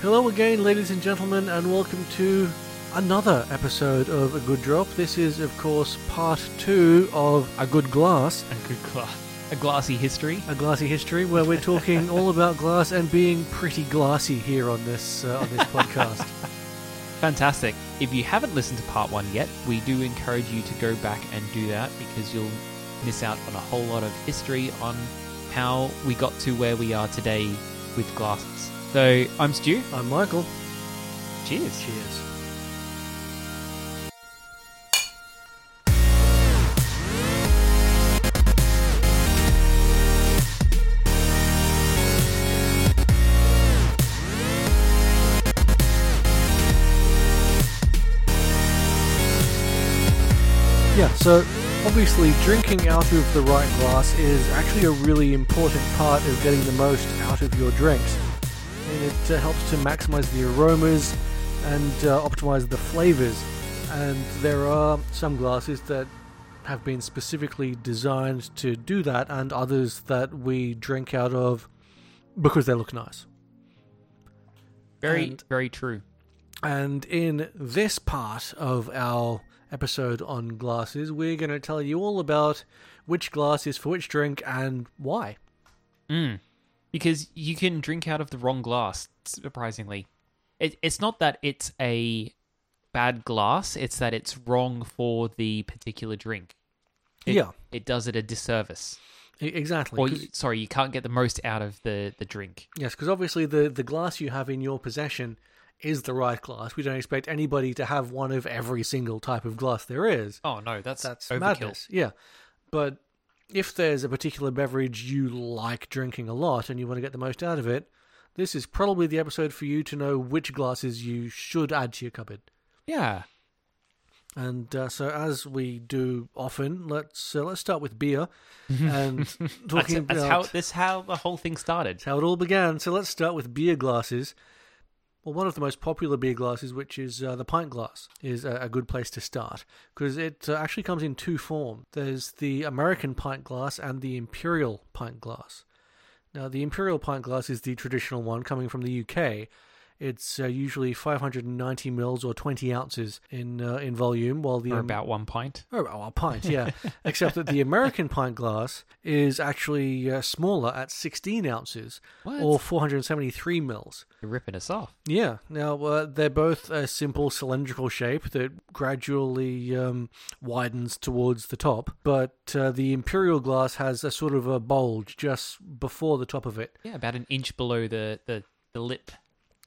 Hello again, ladies and gentlemen, and welcome to another episode of A Good Drop. This is, of course, part two of A Good Glass. A Good Glass. A Glassy History. A Glassy History, where we're talking all about glass and being pretty glassy here on this podcast. Fantastic. If you haven't listened to part one yet, we do encourage you to go back and do that because you'll miss out on a whole lot of history on how we got to where we are today with glasses. So, I'm Stu. I'm Michael. Cheers. Cheers. Yeah, so obviously drinking out of the right glass is actually a really important part of getting the most out of your drinks. And it helps to maximize the aromas and optimize the flavors. And there are some glasses that have been specifically designed to do that, and others that we drink out of because they look nice. Very true. And in this part of our episode on glasses, we're going to tell you all about which glass is for which drink and why. Because you can drink out of the wrong glass, surprisingly. It's not that it's a bad glass, it's that it's wrong for the particular drink. It does it a disservice. Exactly. Or, you can't get the most out of the drink. Yes, because obviously the glass you have in your possession is the right glass. We don't expect anybody to have one of every single type of glass there is. Oh, no, that's overkill. Madness. Yeah, but if there's a particular beverage you like drinking a lot and you want to get the most out of it, this is probably the episode for you to know which glasses you should add to your cupboard. Yeah. And so as we do often, let's start with beer. And talking that's how the whole thing started. That's how it all began. So let's start with beer glasses. Well, one of the most popular beer glasses, which is the pint glass, is a good place to start because it actually comes in two forms. There's the American pint glass and the Imperial pint glass. Now, the Imperial pint glass is the traditional one coming from the UK. It's usually 590 mils or 20 ounces in volume, while the about 1 pint. Or about 1 pint, yeah. Except that the American pint glass is actually smaller at 16 ounces or 473 mils. You're ripping us off. Yeah. Now they're both a simple cylindrical shape that gradually widens towards the top, but the Imperial glass has a sort of a bulge just before the top of it. Yeah, about an inch below the lip.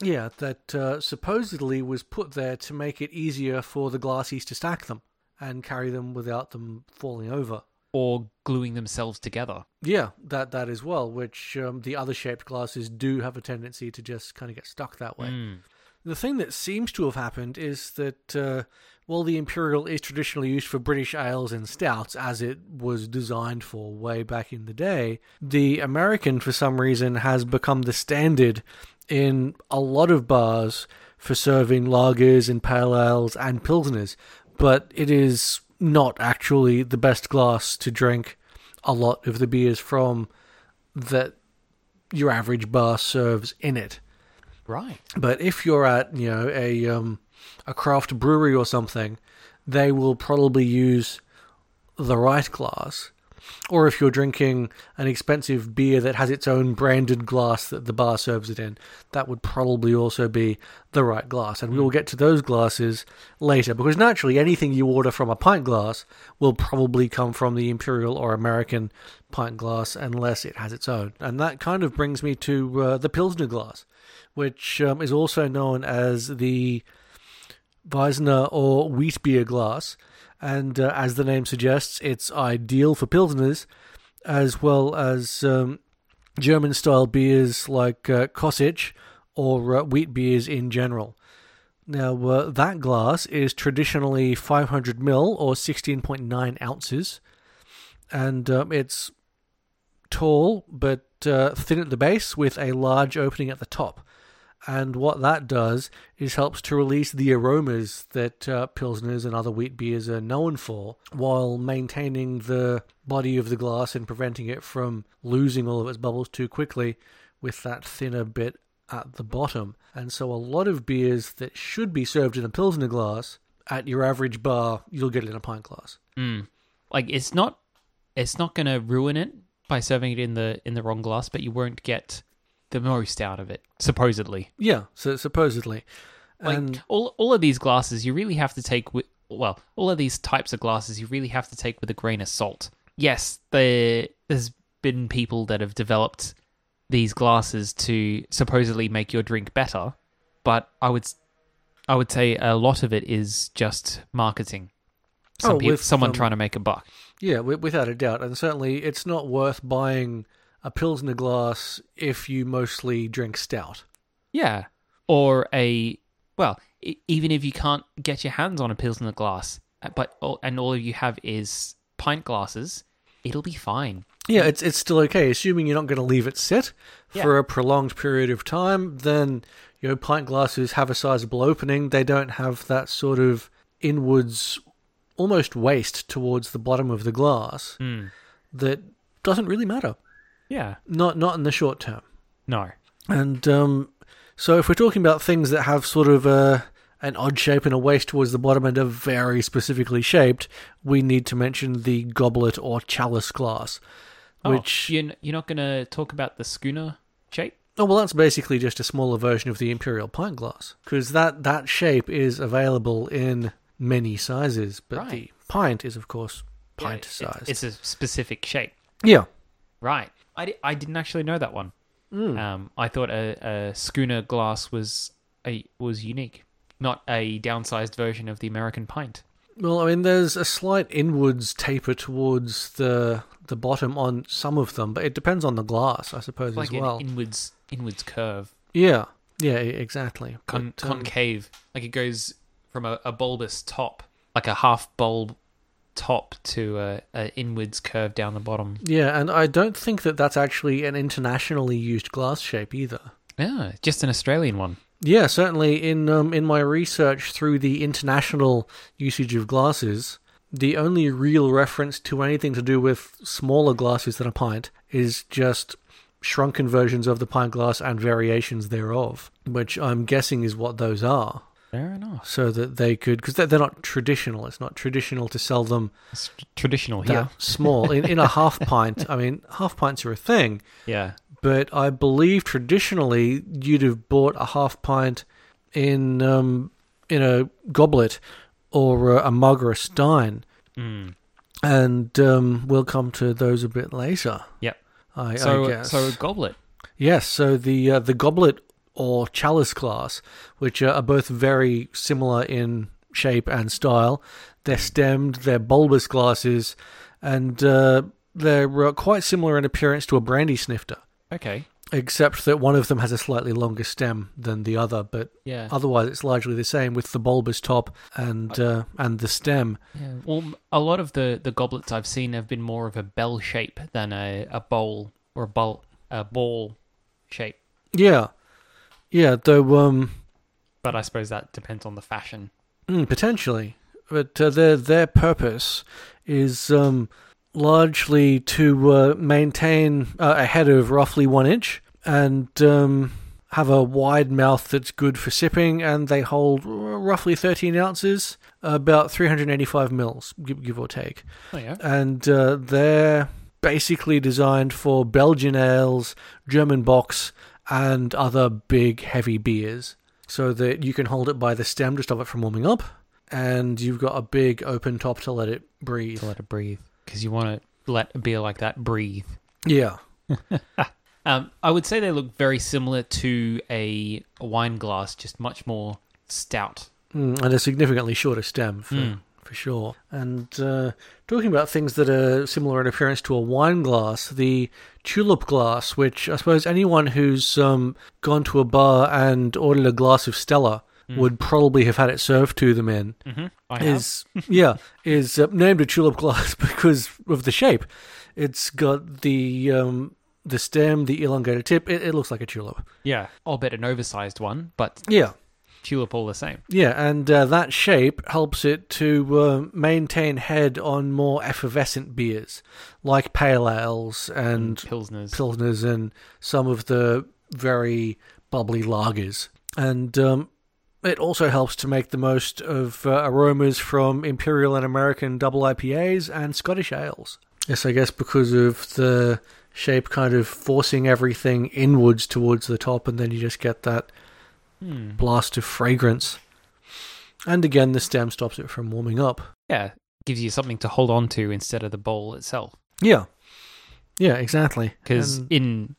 Yeah, that supposedly was put there to make it easier for the glassies to stack them and carry them without them falling over. Or gluing themselves together. Yeah, that as well, which the other shaped glasses do have a tendency to just kind of get stuck that way. Mm. The thing that seems to have happened is that, well, the Imperial is traditionally used for British ales and stouts, as it was designed for way back in the day. The American, for some reason, has become the standard in a lot of bars for serving lagers and pale ales and pilsners, but it is not actually the best glass to drink a lot of the beers from that your average bar serves in it. Right. But if you're at, a craft brewery or something, they will probably use the right glass. Or if you're drinking an expensive beer that has its own branded glass that the bar serves it in, that would probably also be the right glass. And we will get to those glasses later, because naturally anything you order from a pint glass will probably come from the Imperial or American pint glass unless it has its own. And that kind of brings me to the Pilsner glass, which is also known as the Weissner or wheat beer glass. And as the name suggests, it's ideal for pilsners, as well as German-style beers like Kosich or wheat beers in general. Now, that glass is traditionally 500 ml or 16.9 ounces, and it's tall but thin at the base with a large opening at the top. And what that does is helps to release the aromas that pilsners and other wheat beers are known for, while maintaining the body of the glass and preventing it from losing all of its bubbles too quickly with that thinner bit at the bottom. And so a lot of beers that should be served in a Pilsner glass, at your average bar, you'll get it in a pint glass. Mm. Like, it's not going to ruin it by serving it in the wrong glass, but you won't get the most out of it, supposedly. Yeah, so supposedly. And like, all of these glasses, you really have to take with... Well, all of these types of glasses, you really have to take with a grain of salt. Yes, there's been people that have developed these glasses to supposedly make your drink better, but I would say a lot of it is just marketing. Someone trying to make a buck. Yeah, without a doubt. And certainly it's not worth buying a Pilsner glass if you mostly drink stout. Yeah, or even if you can't get your hands on a Pilsner glass, and all you have is pint glasses, it'll be fine. Yeah, it's still okay. Assuming you're not going to leave it sit for a prolonged period of time, then pint glasses have a sizable opening. They don't have that sort of inwards almost waste towards the bottom of the glass that doesn't really matter. Yeah. Not in the short term. No. And... So if we're talking about things that have sort of an odd shape and a waist towards the bottom and are very specifically shaped, we need to mention the goblet or chalice glass, which... You're not going to talk about the schooner shape? Oh, well, that's basically just a smaller version of the imperial pint glass, because that shape is available in many sizes, but the pint is, of course, pint-sized. It's a specific shape. Yeah. Right. I didn't actually know that one. Mm. I thought a schooner glass was unique, not a downsized version of the American pint. Well, I mean, there's a slight inwards taper towards the bottom on some of them, but it depends on the glass, I suppose, like as well. Like an inwards curve. Yeah, yeah, exactly. Concave, like it goes from a bulbous top, like a half bulb top to an inwards curve down the bottom. Yeah, and I don't think that's actually an internationally used glass shape either. Yeah, just an Australian one. Yeah, certainly in my research through the international usage of glasses, the only real reference to anything to do with smaller glasses than a pint is just shrunken versions of the pint glass and variations thereof, which I'm guessing is what those are. Fair enough. So that they could... Because they're not traditional. It's not traditional to sell them... It's traditional here. Small. In a half pint. I mean, half pints are a thing. Yeah. But I believe traditionally you'd have bought a half pint in a goblet or a mug or a stein. Mm. And we'll come to those a bit later. Yep. I guess. So a goblet. Yes. So the goblet... or chalice glass, which are both very similar in shape and style. They're stemmed, they're bulbous glasses, and they're quite similar in appearance to a brandy snifter. Okay. Except that one of them has a slightly longer stem than the other, but otherwise it's largely the same with the bulbous top and the stem. Yeah. Well, a lot of the goblets I've seen have been more of a bell shape than a bowl or a ball shape. Yeah. Yeah, though... but I suppose that depends on the fashion. Potentially. But their purpose is largely to maintain a head of roughly 1 inch and have a wide mouth that's good for sipping, and they hold roughly 13 ounces, about 385 mils, give or take. Oh, yeah. And they're basically designed for Belgian ales, German bocks, and other big, heavy beers, so that you can hold it by the stem to stop it from warming up, and you've got a big open top to let it breathe. Because you want to let a beer like that breathe. Yeah. I would say they look very similar to a wine glass, just much more stout. And a significantly shorter stem, for sure. And talking about things that are similar in appearance to a wine glass, the tulip glass, which I suppose anyone who's gone to a bar and ordered a glass of Stella would probably have had it served to them in, is named a tulip glass because of the shape. It's got the stem, the elongated tip. It looks like a tulip. Yeah, I'll bet an oversized one, but yeah. Tulip all the same. Yeah, and that shape helps it to maintain head on more effervescent beers, like pale ales and pilsners and some of the very bubbly lagers. And it also helps to make the most of aromas from Imperial and American double IPAs and Scottish ales. Yes, I guess because of the shape kind of forcing everything inwards towards the top, and then you just get that blast of fragrance. And again, the stem stops it from warming up. Yeah, gives you something to hold on to instead of the bowl itself. Yeah. Yeah, exactly. Because in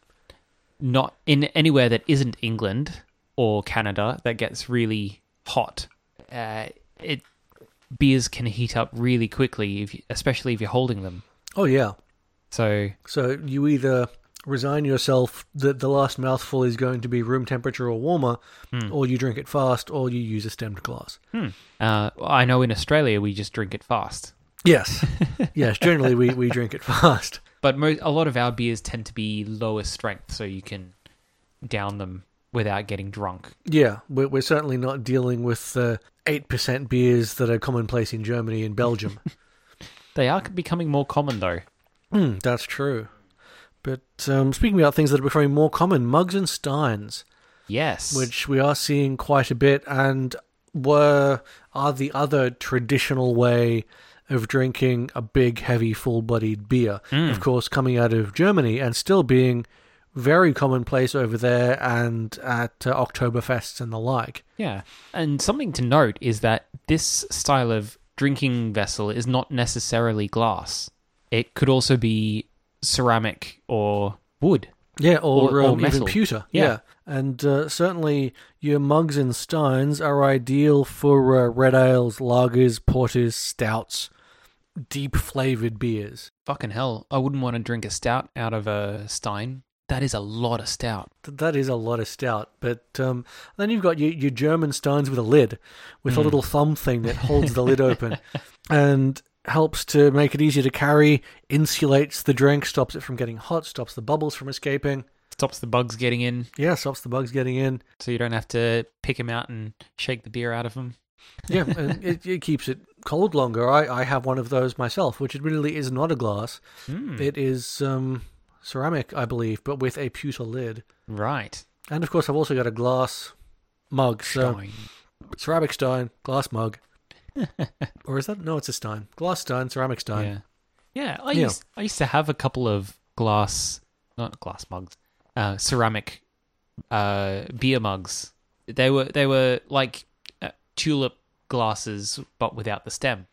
anywhere that isn't England or Canada that gets really hot, beers can heat up really quickly, especially if you're holding them. Oh, yeah. So you either resign yourself that the last mouthful is going to be room temperature or warmer, or you drink it fast, or you use a stemmed glass. I know in Australia we just drink it fast. Yes. Yes, generally we drink it fast. But a lot of our beers tend to be lower strength, so you can down them without getting drunk. Yeah, we're certainly not dealing with the 8% beers that are commonplace in Germany and Belgium. They are becoming more common, though. That's true. But speaking about things that are becoming more common, mugs and steins. Yes. Which we are seeing quite a bit, and are the other traditional way of drinking a big, heavy, full-bodied beer. Of course, coming out of Germany and still being very commonplace over there and at Oktoberfests and the like. Yeah. And something to note is that this style of drinking vessel is not necessarily glass. It could also be ceramic or wood. Yeah, or metal. Even pewter. Yeah. And certainly your mugs and steins are ideal for red ales, lagers, porters, stouts, deep-flavoured beers. Fucking hell, I wouldn't want to drink a stout out of a stein. That is a lot of stout. That is a lot of stout. But then you've got your German steins with a lid, with a little thumb thing that holds the lid open and helps to make it easier to carry, insulates the drink, stops it from getting hot, stops the bubbles from escaping. Stops the bugs getting in. Yeah, stops the bugs getting in. So you don't have to pick them out and shake the beer out of them. Yeah, it keeps it cold longer. I have one of those myself, which admittedly is not a glass. It is ceramic, I believe, but with a pewter lid. Right. And of course, I've also got a glass mug. So Stein. Ceramic stein, glass mug. Or is that? No, it's a stein. Glass stein, ceramic stein. Yeah. I used to have a couple of ceramic beer mugs. They were like tulip glasses, but without the stem.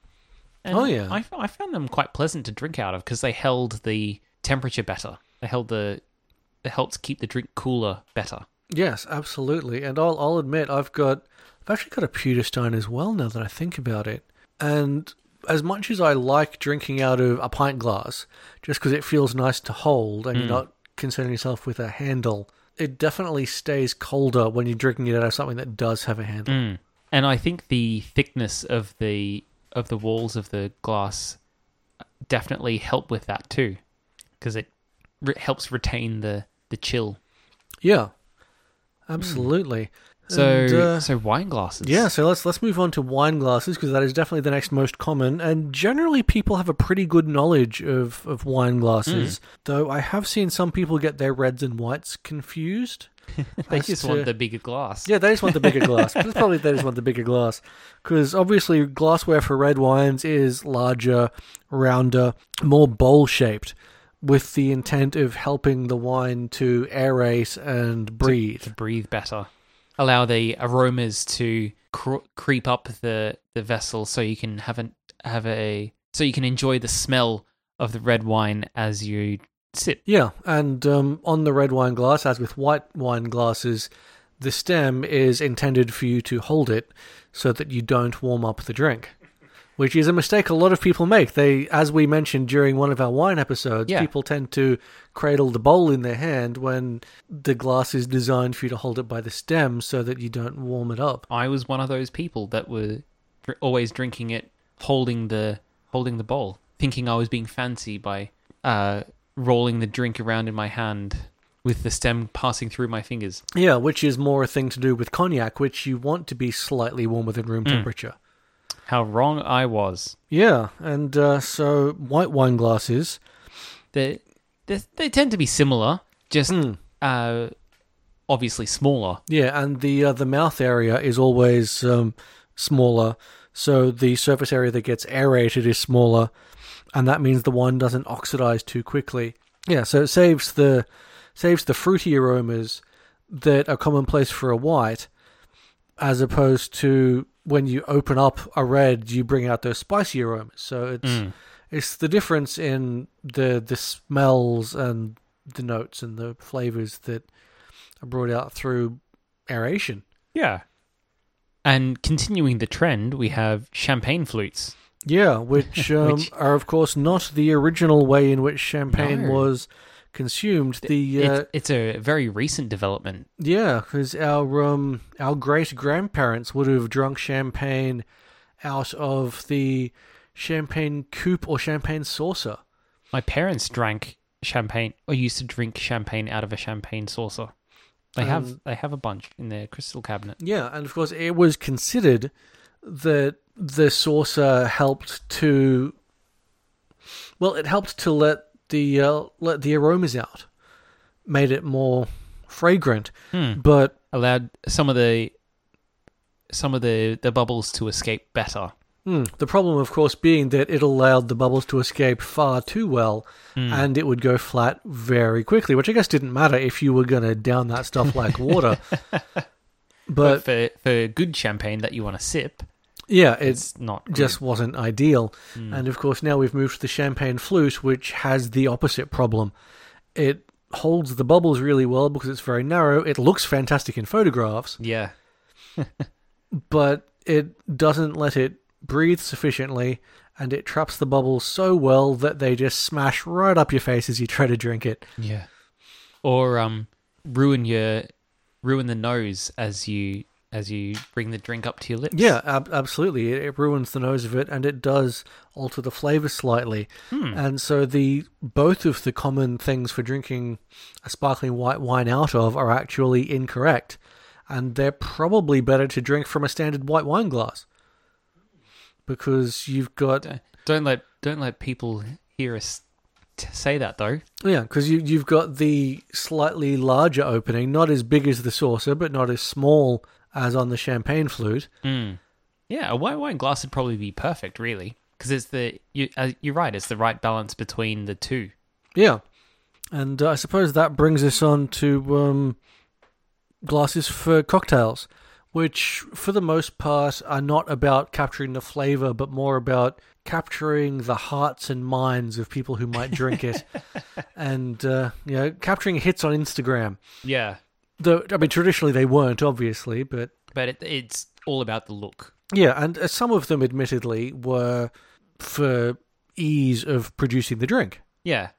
And I found them quite pleasant to drink out of because they held the temperature better. It helped keep the drink cooler better. Yes, absolutely. And I'll admit I've actually got a pewter stein as well now that I think about it. And as much as I like drinking out of a pint glass, just because it feels nice to hold and you're not concerning yourself with a handle, it definitely stays colder when you're drinking it out of something that does have a handle. And I think the thickness of the walls of the glass definitely help with that too, because it helps retain the chill. Yeah, absolutely. So wine glasses. Yeah, so let's move on to wine glasses, because that is definitely the next most common, and generally people have a pretty good knowledge of wine glasses, though I have seen some people get their reds and whites confused. They just want the bigger glass. Yeah, they just want the bigger glass. But it's probably they just want the bigger glass, because obviously glassware for red wines is larger, rounder, more bowl-shaped, with the intent of helping the wine to aerate and breathe. To breathe better. Allow the aromas to creep up the vessel, so you can so you can enjoy the smell of the red wine as you sip. Yeah, and on the red wine glass, as with white wine glasses, the stem is intended for you to hold it so that you don't warm up the drink, which is a mistake a lot of people make. They, as we mentioned during one of our wine episodes, people tend to cradle the bowl in their hand when the glass is designed for you to hold it by the stem so that you don't warm it up. I was one of those people that were always drinking it, holding the bowl, thinking I was being fancy by rolling the drink around in my hand with the stem passing through my fingers. Yeah, which is more a thing to do with cognac, which you want to be slightly warmer than room temperature. How wrong I was. Yeah, and so white wine glasses, they tend to be similar, just obviously smaller. Yeah, and the mouth area is always smaller, so the surface area that gets aerated is smaller, and that means the wine doesn't oxidize too quickly. Yeah, so it saves the fruity aromas that are commonplace for a white, as opposed to when you open up a red, you bring out those spicy aromas. So it's the difference in the smells and the notes and the flavors that are brought out through aeration. Yeah. And continuing the trend, we have champagne flutes. Yeah, which are, of course, not the original way in which champagne was consumed. It's a very recent development. Yeah, because our great-grandparents would have drunk champagne out of the champagne coupe or champagne saucer. My parents drank champagne, or used to drink champagne out of a champagne saucer. They have a bunch in their crystal cabinet. Yeah, and of course it was considered that the saucer helped to let the aromas out, made it more fragrant, but allowed some of the bubbles to escape better. The problem, of course, being that it allowed the bubbles to escape far too well, and it would go flat very quickly, which I guess didn't matter if you were going to down that stuff like water. But for good champagne that you want to sip, yeah, it's not good. Just wasn't ideal. And of course, now we've moved to the champagne flute, which has the opposite problem. It holds the bubbles really well because it's very narrow. It looks fantastic in photographs. Yeah, but it doesn't let it breathe sufficiently, and it traps the bubbles so well that they just smash right up your face as you try to drink it. Yeah, or ruin the nose as you bring the drink up to your lips. Yeah, absolutely, it ruins the nose of it, and it does alter the flavor slightly. And so both of the common things for drinking a sparkling white wine out of are actually incorrect, and they're probably better to drink from a standard white wine glass. Because you've got don't let people hear us say that though. Yeah, because you've got the slightly larger opening, not as big as the saucer, but not as small as on the champagne flute. Yeah, a white wine glass would probably be perfect, really, because it's you're right, it's the right balance between the two. Yeah, and I suppose that brings us on to glasses for cocktails, which, for the most part, are not about capturing the flavor, but more about capturing the hearts and minds of people who might drink it, and capturing hits on Instagram. Yeah, though I mean traditionally they weren't, obviously, but it's all about the look. Yeah, and some of them, admittedly, were for ease of producing the drink. Yeah.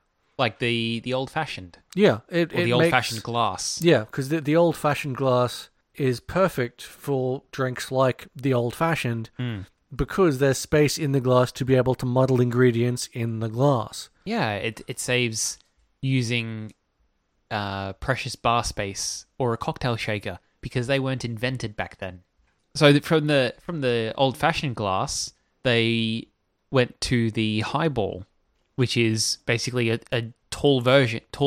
Like the old fashioned. Yeah, the old fashioned glass. Yeah, because the old fashioned glass is perfect for drinks like the old-fashioned because there's space in the glass to be able to muddle ingredients in the glass. Yeah, it saves using precious bar space or a cocktail shaker because they weren't invented back then. So from the old-fashioned glass, they went to the highball, which is basically a tall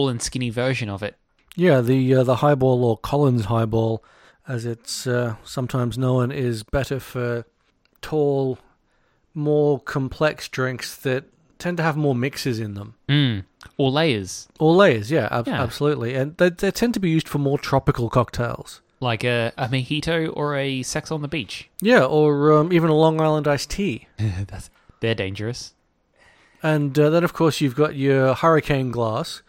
and skinny version of it. Yeah, the highball, or Collins highball, as it's sometimes known, is better for tall, more complex drinks that tend to have more mixes in them. Or layers. Or layers, yeah, absolutely. And they tend to be used for more tropical cocktails. Like a mojito or a sex on the beach. Yeah, or even a Long Island iced tea. They're dangerous. And then, of course, you've got your hurricane glass,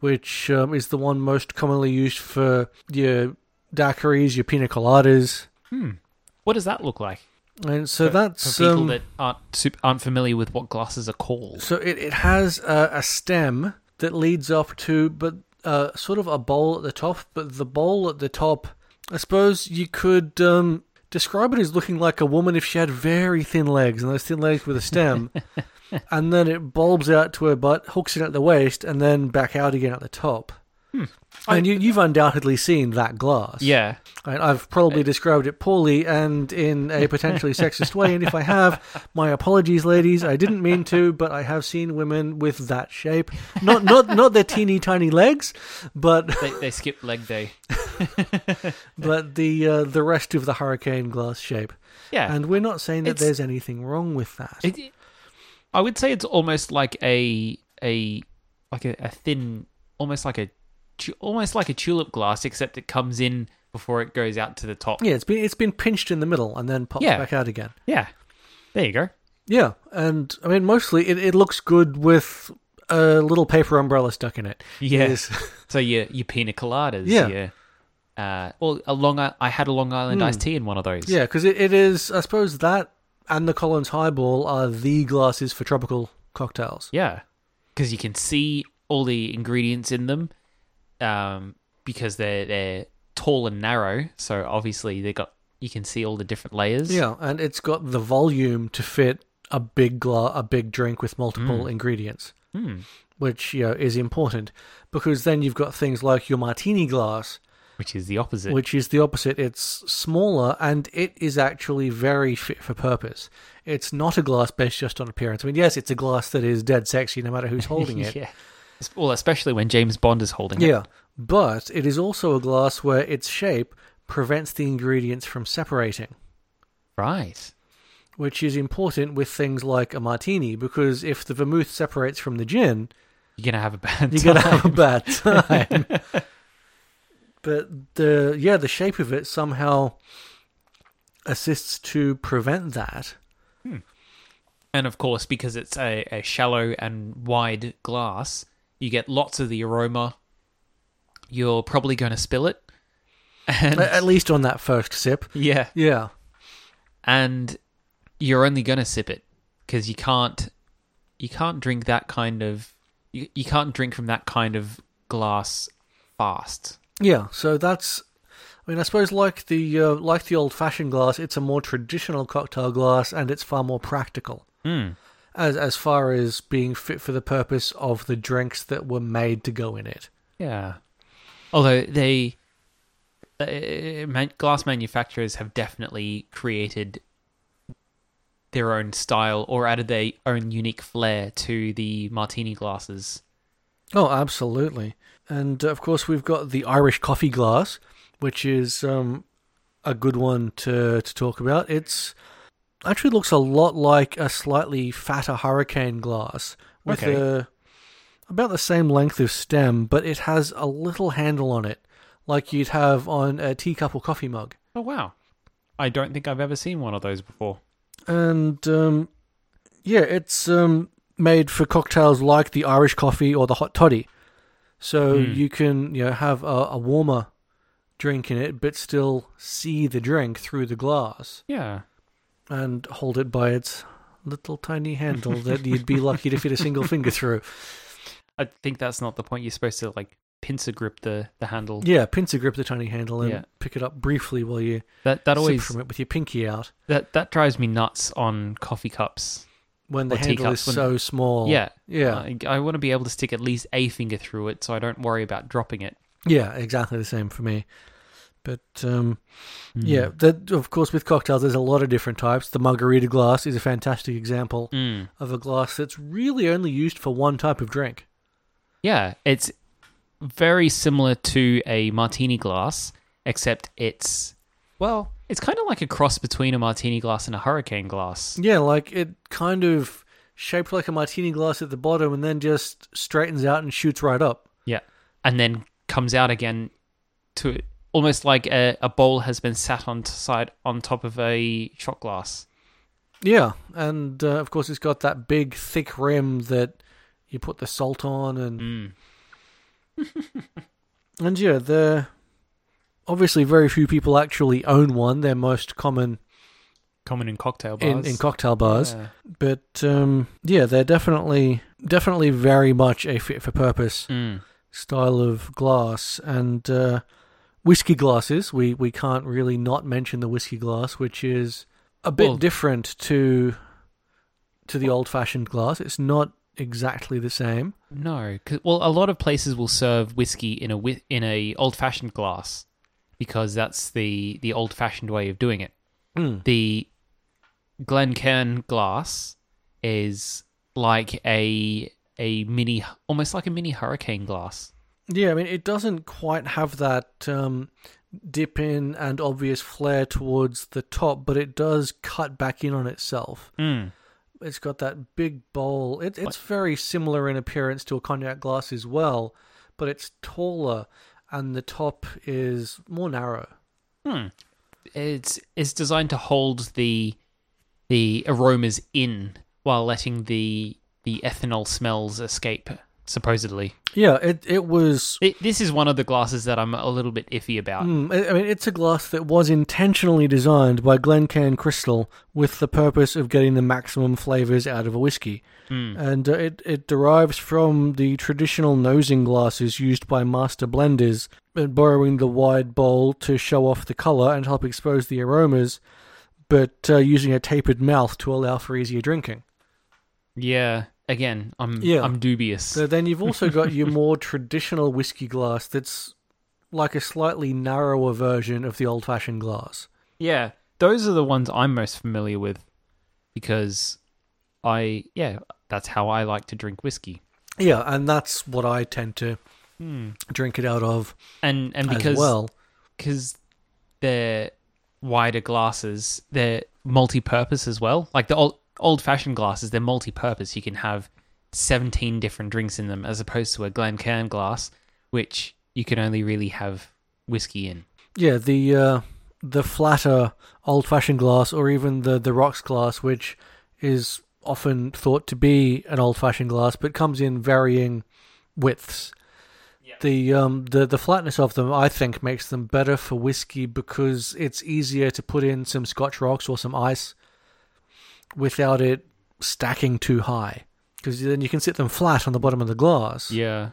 which is the one most commonly used for your daiquiris, your pina coladas. What does that look like? And so that's for people that aren't familiar with what glasses are called. So it has a stem that leads up to, but sort of a bowl at the top. But the bowl at the top, I suppose you could describe it as looking like a woman if she had very thin legs, and those thin legs with a stem. And then it bulbs out to her butt, hooks it at the waist, and then back out again at the top. And you've undoubtedly seen that glass. Yeah. I've probably described it poorly and in a potentially sexist way, and if I have, my apologies, ladies. I didn't mean to, but I have seen women with that shape. Not their teeny tiny legs, but... they skipped leg day. but the rest of the hurricane glass shape. Yeah. And we're not saying that there's anything wrong with that. I would say it's almost like a thin, almost like a tulip glass, except it comes in before it goes out to the top. Yeah, it's been pinched in the middle and then pops back out again. Yeah. There you go. Yeah, and I mean, mostly it looks good with a little paper umbrella stuck in it. Yes. Yeah. So your pina coladas. Yeah. I had a Long Island iced tea in one of those. Yeah, because it is, I suppose, that and the Collins Highball are the glasses for tropical cocktails. Yeah, because you can see all the ingredients in them because they're tall and narrow. So obviously you can see all the different layers. Yeah, and it's got the volume to fit a big drink with multiple ingredients, which is important, because then you've got things like your martini glass, which is the opposite. It's smaller, and it is actually very fit for purpose. It's not a glass based just on appearance. I mean, yes, it's a glass that is dead sexy no matter who's holding it. Yeah. Well, especially when James Bond is holding it. Yeah, but it is also a glass where its shape prevents the ingredients from separating. Right. Which is important with things like a martini, because if the vermouth separates from the gin, you're going to have a bad time. But the shape of it somehow assists to prevent that. And of course, because it's a shallow and wide glass, you get lots of the aroma. You're probably going to spill it. And at least on that first sip. Yeah. Yeah. And you're only going to sip it, because you can't drink that kind of... You can't drink from that kind of glass fast. Yeah, so that's... I mean, I suppose like the old-fashioned glass, it's a more traditional cocktail glass, and it's far more practical. As far as being fit for the purpose of the drinks that were made to go in it. Yeah. Although glass manufacturers have definitely created their own style or added their own unique flair to the martini glasses. Oh, absolutely. And, of course, we've got the Irish coffee glass, which is a good one to talk about. It's actually looks a lot like a slightly fatter hurricane glass with about the same length of stem, but it has a little handle on it, like you'd have on a teacup or coffee mug. Oh, wow. I don't think I've ever seen one of those before. And, it's made for cocktails like the Irish coffee or the hot toddy. So you can have a warmer drink in it, but still see the drink through the glass. Yeah. And hold it by its little tiny handle that you'd be lucky to fit a single finger through. I think that's not the point. You're supposed to, like, pincer grip the handle. Yeah, pincer grip the tiny handle and pick it up briefly while you sip from it with your pinky out. That drives me nuts on coffee cups. When the handle is so small. Yeah. Yeah. I want to be able to stick at least a finger through it so I don't worry about dropping it. Yeah, exactly the same for me. But, of course, with cocktails, there's a lot of different types. The margarita glass is a fantastic example of a glass that's really only used for one type of drink. Yeah, it's very similar to a martini glass, except it's kind of like a cross between a martini glass and a hurricane glass. Yeah, like it kind of shaped like a martini glass at the bottom and then just straightens out and shoots right up. Yeah, and then comes out again to almost like a bowl has been sat on top of a shot glass. Yeah, and of course it's got that big thick rim that you put the salt on and... And yeah, there obviously very few people actually own one. They're most common in cocktail bars. In cocktail bars, yeah. But they're definitely very much a fit for purpose style of glass. And whiskey glasses, we can't really not mention the whiskey glass, which is a bit different to the old fashioned glass. It's not exactly the same. No, a lot of places will serve whiskey in a old-fashioned glass because that's the old-fashioned way of doing it. The Glencairn glass is like almost like a mini hurricane glass. Yeah, I mean, it doesn't quite have that dip in and obvious flare towards the top, but it does cut back in on itself. Mm. It's got that big bowl. It's very similar in appearance to a cognac glass as well, but it's taller and the top is more narrow. Mm. It's designed to hold the aromas in while letting the ethanol smells escape, supposedly. Yeah, this is one of the glasses that I'm a little bit iffy about. I mean, it's a glass that was intentionally designed by Glencairn Crystal with the purpose of getting the maximum flavours out of a whiskey. And it derives from the traditional nosing glasses used by master blenders, and borrowing the wide bowl to show off the colour and help expose the aromas, but using a tapered mouth to allow for easier drinking. Yeah. Again, I'm dubious. So then you've also got your more traditional whiskey glass that's like a slightly narrower version of the old-fashioned glass. Yeah, those are the ones I'm most familiar with because that's how I like to drink whiskey. Yeah, and that's what I tend to drink it out of because they're wider glasses, they're multi-purpose as well. Like the old-fashioned glasses, they're multi-purpose. You can have 17 different drinks in them, as opposed to a Glencairn glass, which you can only really have whiskey in. Yeah, the flatter old-fashioned glass, or even the rocks glass, which is often thought to be an old-fashioned glass, but comes in varying widths. Yeah. The flatness of them, I think, makes them better for whiskey because it's easier to put in some Scotch rocks or some ice without it stacking too high, because then you can sit them flat on the bottom of the glass. Yeah.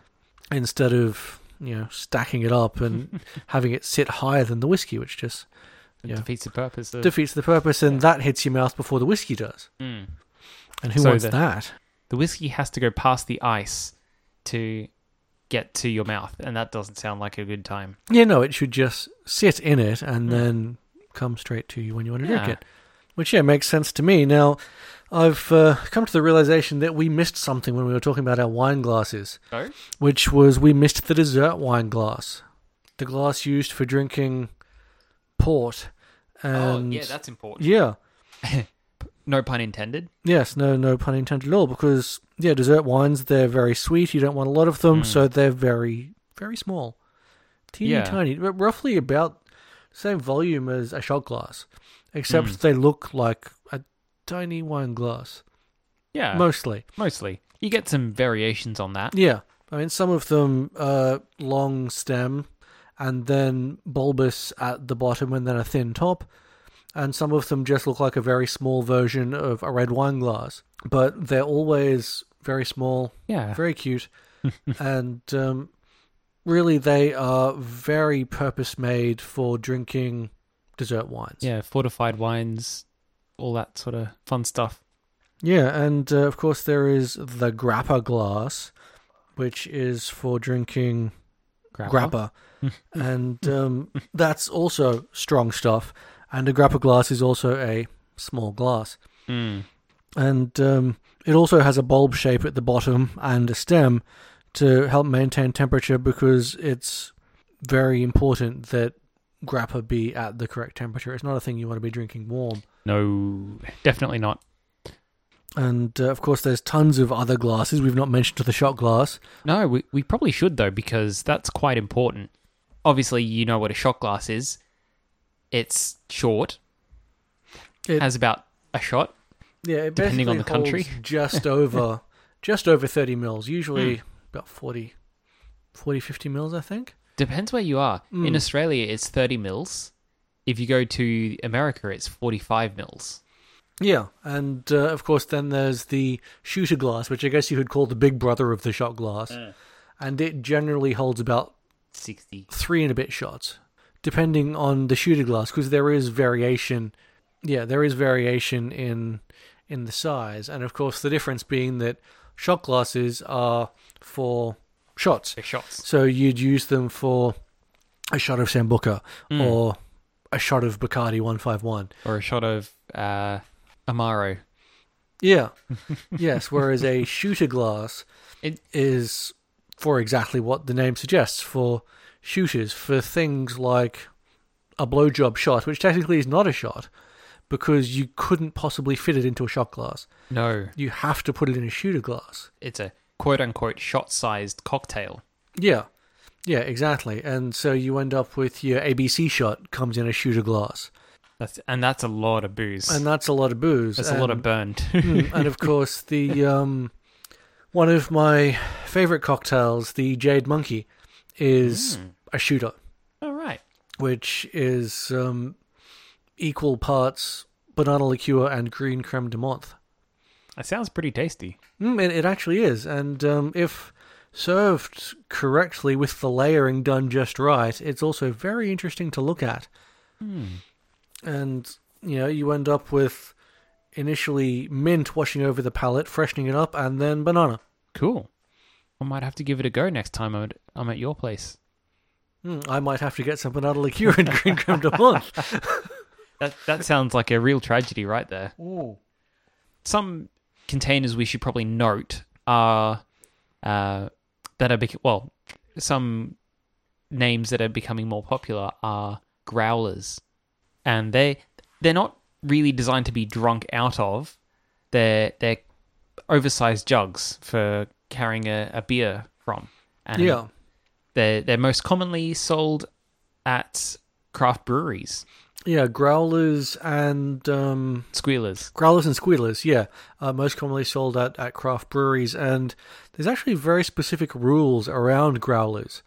Instead of stacking it up and having it sit higher than the whiskey, which just defeats the purpose. Defeats the purpose, and that hits your mouth before the whiskey does. Mm. And who wants that? The whiskey has to go past the ice to get to your mouth, and that doesn't sound like a good time. Yeah, no, it should just sit in it and then come straight to you when you want to drink it. Which, makes sense to me. Now, I've come to the realization that we missed something when we were talking about our wine glasses. Oh? Which was, we missed the dessert wine glass. The glass used for drinking port. And yeah, that's important. Yeah. No pun intended. Yes, no pun intended at all, because, dessert wines, they're very sweet. You don't want a lot of them, so they're very, very small. Teeny tiny. Roughly about the same volume as a shot glass. Except they look like a tiny wine glass. Yeah. Mostly. You get some variations on that. Yeah. I mean, some of them are long stem and then bulbous at the bottom and then a thin top. And some of them just look like a very small version of a red wine glass. But they're always very small, very cute. And really, they are very purpose-made for drinking dessert wines. Yeah, fortified wines, all that sort of fun stuff. Yeah, and of course there is the grappa glass, which is for drinking grappa. And that's also strong stuff. And a grappa glass is also a small glass. Mm. And it also has a bulb shape at the bottom and a stem to help maintain temperature, because it's very important that grappa be at the correct temperature. It's not a thing you want to be drinking warm. No, definitely not. And of course there's tons of other glasses. We've not mentioned the shot glass. No, we probably should though, because that's quite important. Obviously you know what a shot glass is. It's short. It has about a shot. Yeah, it depending on the country. Just over 30 mils, usually about 40-50 mils, I think. Depends where you are. In Australia, it's 30 mils. If you go to America, it's 45 mils. Yeah, and of course then there's the shooter glass, which I guess you could call the big brother of the shot glass. And it generally holds about 63 and a bit shots, depending on the shooter glass, because there is variation. Yeah, there is variation in the size. And of course the difference being that shot glasses are for shots. So you'd use them for a shot of Sambuca or a shot of Bacardi 151. Or a shot of Amaro. Yeah. Yes, whereas a shooter glass is for exactly what the name suggests, for shooters, for things like a blowjob shot, which technically is not a shot because you couldn't possibly fit it into a shot glass. No. You have to put it in a shooter glass. It's a quote-unquote shot-sized cocktail. Yeah. Yeah, exactly. And so you end up with your ABC shot comes in a shooter glass. That's a lot of booze. And that's a lot of booze. That's a lot of burn too. And of course, the one of my favourite cocktails, the Jade Monkey, is a shooter. Oh, right. Which is equal parts banana liqueur and green creme de menthe. That sounds pretty tasty. It actually is. And if served correctly with the layering done just right, it's also very interesting to look at. And, you know, you end up with initially mint washing over the palate, freshening it up, and then banana. Cool. I might have to give it a go next time I'm at your place. I might have to get some banana liqueur and green creme de menthe. That sounds like a real tragedy right there. Ooh. Some containers we should probably note are... some names that are becoming more popular are growlers, and they're not really designed to be drunk out of. They're oversized jugs for carrying a beer from. And yeah, they're most commonly sold at craft breweries. Yeah, growlers and... squealers. Growlers and squealers, yeah. Most commonly sold at craft breweries. And there's actually very specific rules around growlers,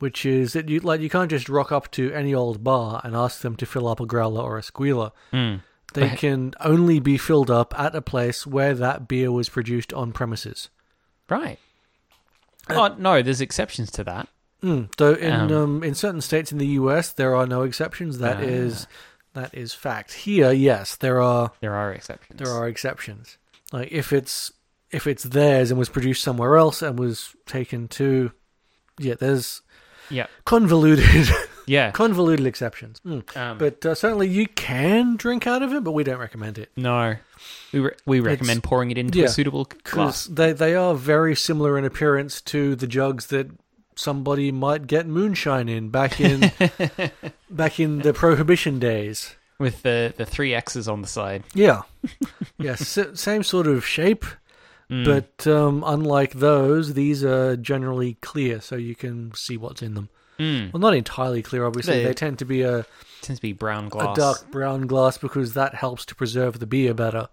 which is that you can't just rock up to any old bar and ask them to fill up a growler or a squealer. They can only be filled up at a place where that beer was produced on premises. Right. No, there's exceptions to that. So in certain states in the US, there are no exceptions. That is fact. Here, yes, there are exceptions. There are exceptions. Like if it's theirs and was produced somewhere else and was taken to, convoluted exceptions. But certainly you can drink out of it, but we don't recommend it. No, we recommend pouring it into a suitable glass. They are very similar in appearance to the jugs that somebody might get moonshine in back in the Prohibition days with the three X's on the side. Yeah, same sort of shape, but unlike those, these are generally clear, so you can see what's in them. Well, not entirely clear, obviously. They tend to be brown glass, a dark brown glass, because that helps to preserve the beer better.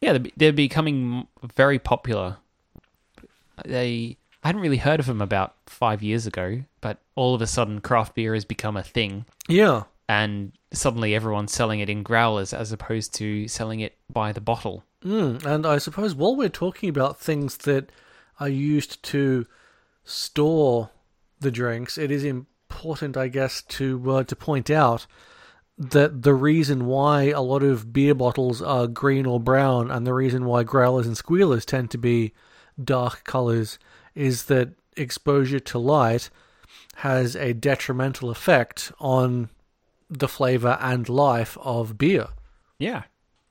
Yeah, they're becoming very popular. I hadn't really heard of them about 5 years ago, but all of a sudden craft beer has become a thing. Yeah. And suddenly everyone's selling it in growlers as opposed to selling it by the bottle. And I suppose while we're talking about things that are used to store the drinks, it is important, I guess, to point out that the reason why a lot of beer bottles are green or brown and the reason why growlers and squealers tend to be dark colours is that exposure to light has a detrimental effect on the flavour and life of beer. Yeah.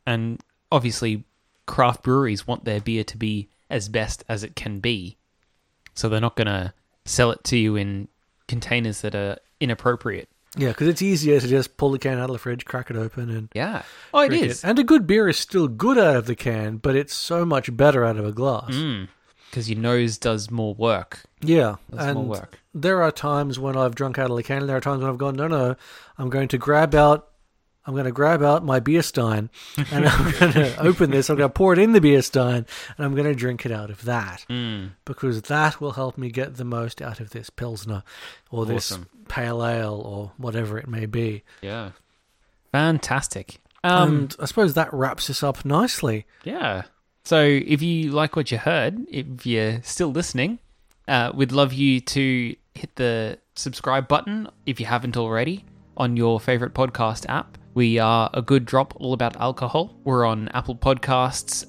And obviously, craft breweries want their beer to be as best as it can be. So they're not going to sell it to you in containers that are inappropriate. Yeah, because it's easier to just pull the can out of the fridge, crack it open, and drink it is. And a good beer is still good out of the can, but it's so much better out of a glass. Because your nose does more work. Yeah. There are times when I've drunk out of the can, and there are times when I've gone, no, I'm going to grab out my beer stein, and I'm going to open this, I'm going to pour it in the beer stein, and I'm going to drink it out of that. Because that will help me get the most out of this Pilsner, or this Pale Ale, or whatever it may be. Yeah. Fantastic. And I suppose that wraps us up nicely. Yeah. So if you like what you heard, if you're still listening, we'd love you to hit the subscribe button if you haven't already on your favourite podcast app. We are A Good Drop, all about alcohol. We're on Apple Podcasts,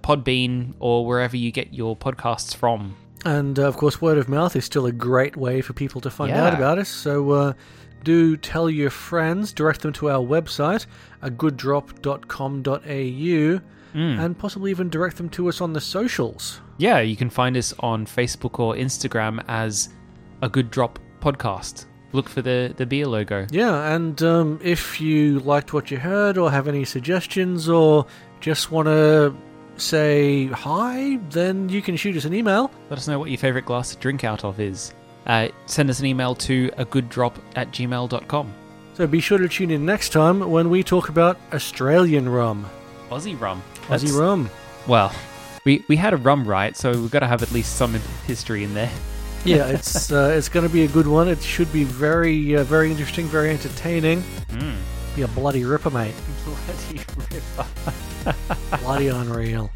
Podbean, or wherever you get your podcasts from. And, of course, word of mouth is still a great way for people to find out about us. So do tell your friends, direct them to our website, agooddrop.com.au, and possibly even direct them to us on the socials. yeah, you can find us on Facebook or Instagram as A Good Drop Podcast. Look for the beer logo. Yeah, and if you liked what you heard or have any suggestions or just want to say hi, then you can shoot us an email. Let us know what your favourite glass to drink out of is. Send us an email to agooddrop@gmail.com. So be sure to tune in next time when we talk about Australian rum. Aussie rum. Aussie rum. Well, we had a rum right, so we've got to have at least some history in there. Yeah, it's going to be a good one. It should be very, very interesting, very entertaining. Mm. Be a bloody ripper, mate. Bloody ripper. Bloody unreal.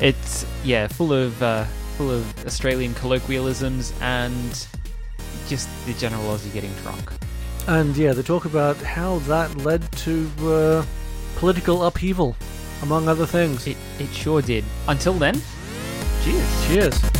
It's full of Australian colloquialisms and just the general Aussie getting drunk. And yeah, they talk about how that led to political upheaval, among other things. It sure did. Until then, cheers. Cheers.